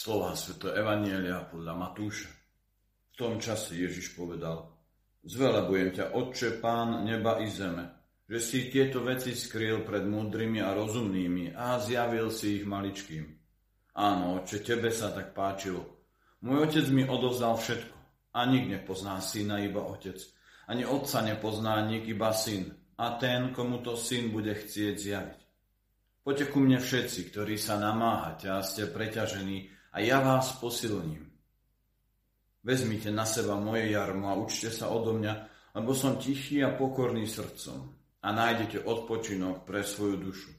Slová svätého Evanjelia podľa Matúša. V tom čase Ježiš povedal: Zvelebujem ťa, Otče, Pán neba i zeme, že si tieto veci skryl pred múdrymi a rozumnými a zjavil si ich maličkým. Áno, Otče, tebe sa tak páčilo. Môj Otec mi odovzdal všetko. A nik nepozná Syna, iba Otec. Ani Otca nepozná nik, iba Syn. A ten, komu to Syn bude chcieť zjaviť. Poďte ku mne všetci, ktorí sa namáhate a ste preťažení, a ja vás posilním. Vezmite na seba moje jarmo a učte sa odo mňa, lebo som tichý a pokorný srdcom, a nájdete odpočinok pre svoju dušu.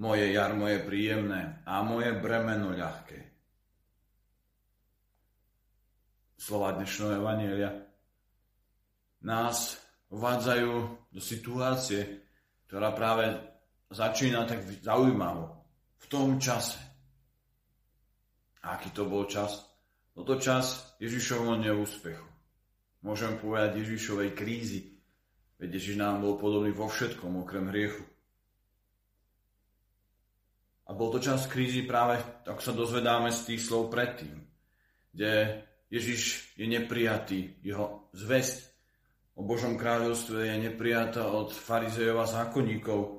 Moje jarmo je príjemné a moje bremeno ľahké. Slová dnešného Evanjelia nás uvádzajú do situácie, ktorá práve začína tak zaujímavo. V tom čase. A aký to bol čas? No to čas Ježišovho neúspechu. Môžem povedať Ježišovej krízy. Veď Ježiš nám bol podobný vo všetkom, okrem hriechu. A bol to čas krízy práve, tak sa dozvedáme z tých slov predtým, kde Ježiš je neprijatý, jeho zvesť o Božom kráľovstve je neprijatá od farizejov a zákonníkov.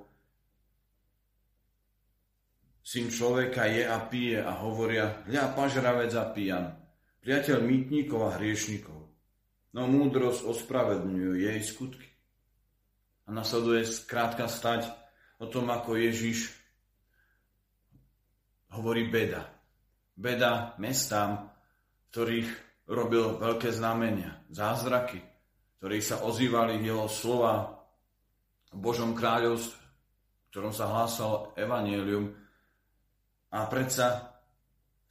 Syn človeka je a pije a hovoria: hľa, pažravec a pijan, priateľ mýtníkov a hriešnikov. No múdrosť ospravedlňujú jej skutky. A nasleduje skrátka stať o tom, ako Ježiš hovorí beda. Beda mestám, ktorých robil veľké znamenia, zázraky, ktorých sa ozývali jeho slova o Božom kráľovstve, v ktorom sa hlásalo evanjelium. A predsa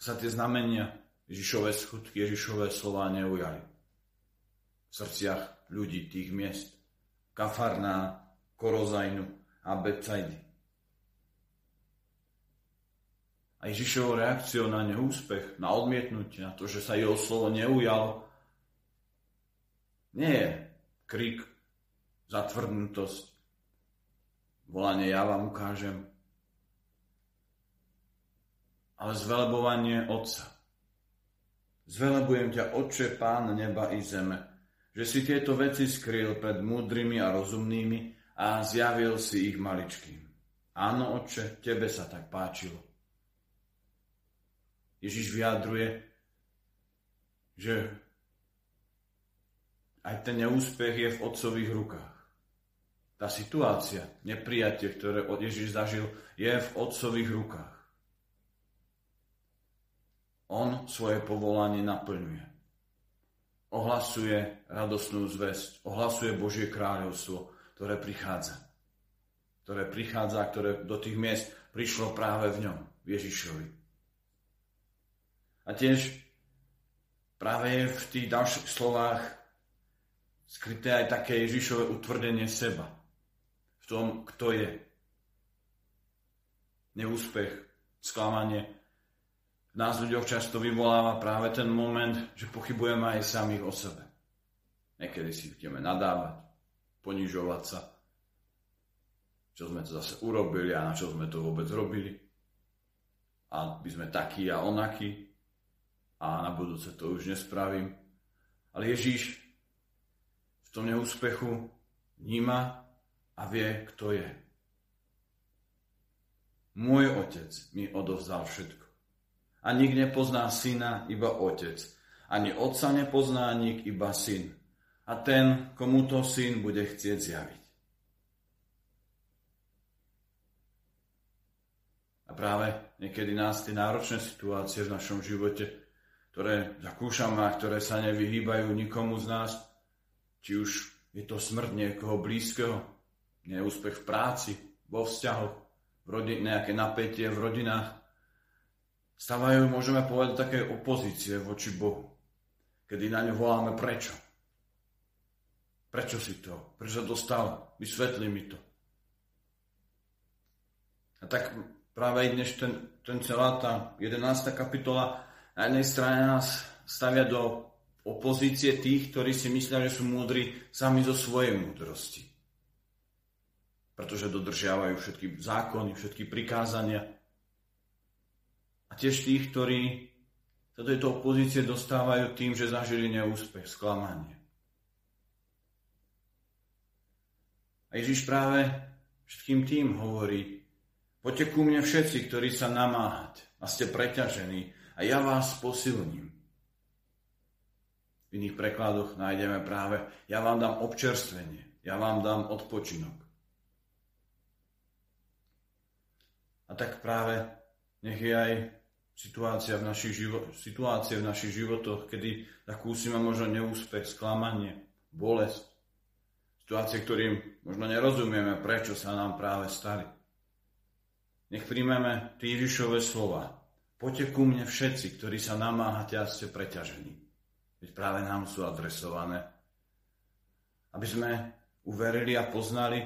sa tie znamenia, Ježišové skutky, Ježišové slova neujali v srdciach ľudí tých miest. Kafarná, Korozajnu a Becajdy. A Ježišovou reakciou na neúspech, na odmietnutie, na to, že sa jeho slovo neujalo, nie je krik, zatvrdnutosť, volanie ja vám ukážem, ale zvelebovanie Otca. Zvelebujem ťa, Otče, Pán neba i zeme, že si tieto veci skryl pred múdrymi a rozumnými a zjavil si ich maličkým. Áno, Otče, tebe sa tak páčilo. Ježiš vyjadruje, že aj ten neúspech je v Otcových rukách. Tá situácia, neprijatie, ktoré Ježiš zažil, je v Otcových rukách. On svoje povolanie naplňuje. Ohlasuje radostnú zvesť, ohlasuje Božie kráľovstvo, ktoré prichádza, ktoré do tých miest prišlo práve v ňom, Ježišovi. A tiež práve v tých ďalších slovách skryté aj také Ježišové utvrdenie seba v tom, kto je. Neúspech, sklamanie v nás ľuďoch často vyvoláva práve ten moment, že pochybujeme aj samých o sebe. Niekedy si ideme nadávať, ponižovať sa, čo sme to zase urobili a na čo sme to vôbec robili. A by sme takí a onakí. A na budúce to už nespravím. Ale Ježiš v tom neúspechu vníma a vie, kto je. Môj Otec mi odovzdal všetko. A nik nepozná Syna, iba Otec. Ani Otca nepozná nik, iba Syn. A ten, komu to Syn bude chcieť zjaviť. A práve niekedy nás tie náročné situácie v našom živote, ktoré zakúšame a ktoré sa nevyhýbajú nikomu z nás, či už je to smrť niekoho blízkeho, neúspech v práci, vo vzťahoch, nejaké napätie v rodinách, stávajú, môžeme povedať, také opozície voči Bohu, kedy na ňu voláme prečo. Prečo si to? Prečo sa to stalo? Vysvetli mi to. A tak práve i dnes ten celá tá 11. kapitola na jednej strane nás stavia do opozície tých, ktorí si myslia, že sú múdri sami zo svojej múdrosti. Pretože dodržiavajú všetky zákony, všetky prikázania. A tiež tých, ktorí sa do tejto pozície dostávajú tým, že zažili neúspech, sklamanie. A Ježiš práve všetkým tým hovorí: poďte ku mne všetci, ktorí sa namáhate a ste preťažení, a ja vás posilním. V iných prekladoch nájdeme práve: ja vám dám občerstvenie, ja vám dám odpočinok. A tak práve nech je aj situácie v našich životoch, kedy zakúsime možno neúspech, sklamanie, bolesť, situácie, ktorým možno nerozumieme, prečo sa nám práve stali. Nech príjmeme tie Ježišove slova: poďte ku mne všetci, ktorí sa namáhate a ste preťažení. Veď práve nám sú adresované. Aby sme uverili a poznali,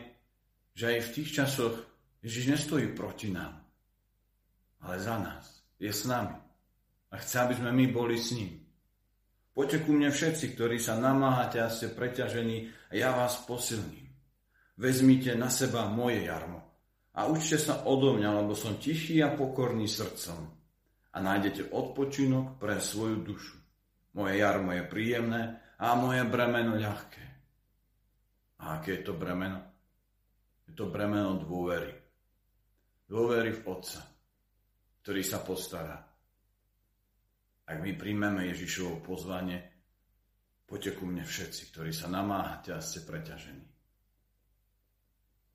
že aj v tých časoch Ježiš nestojí proti nám, ale za nás. Je s nami. A chce, aby sme my boli s ním. Poďte ku mne všetci, ktorí sa namáhate a ste preťažení, a ja vás posilním. Vezmite na seba moje jarmo a učte sa odo mňa, lebo som tichý a pokorný srdcom, a nájdete odpočinok pre svoju dušu. Moje jarmo je príjemné a moje bremeno ľahké. A aké je to bremeno? Je to bremeno dôvery. Dôvery v Otca, ktorý sa postará. Ak my príjmeme Ježišovo pozvanie: poďte ku mne všetci, ktorí sa namáhate a ste preťažení.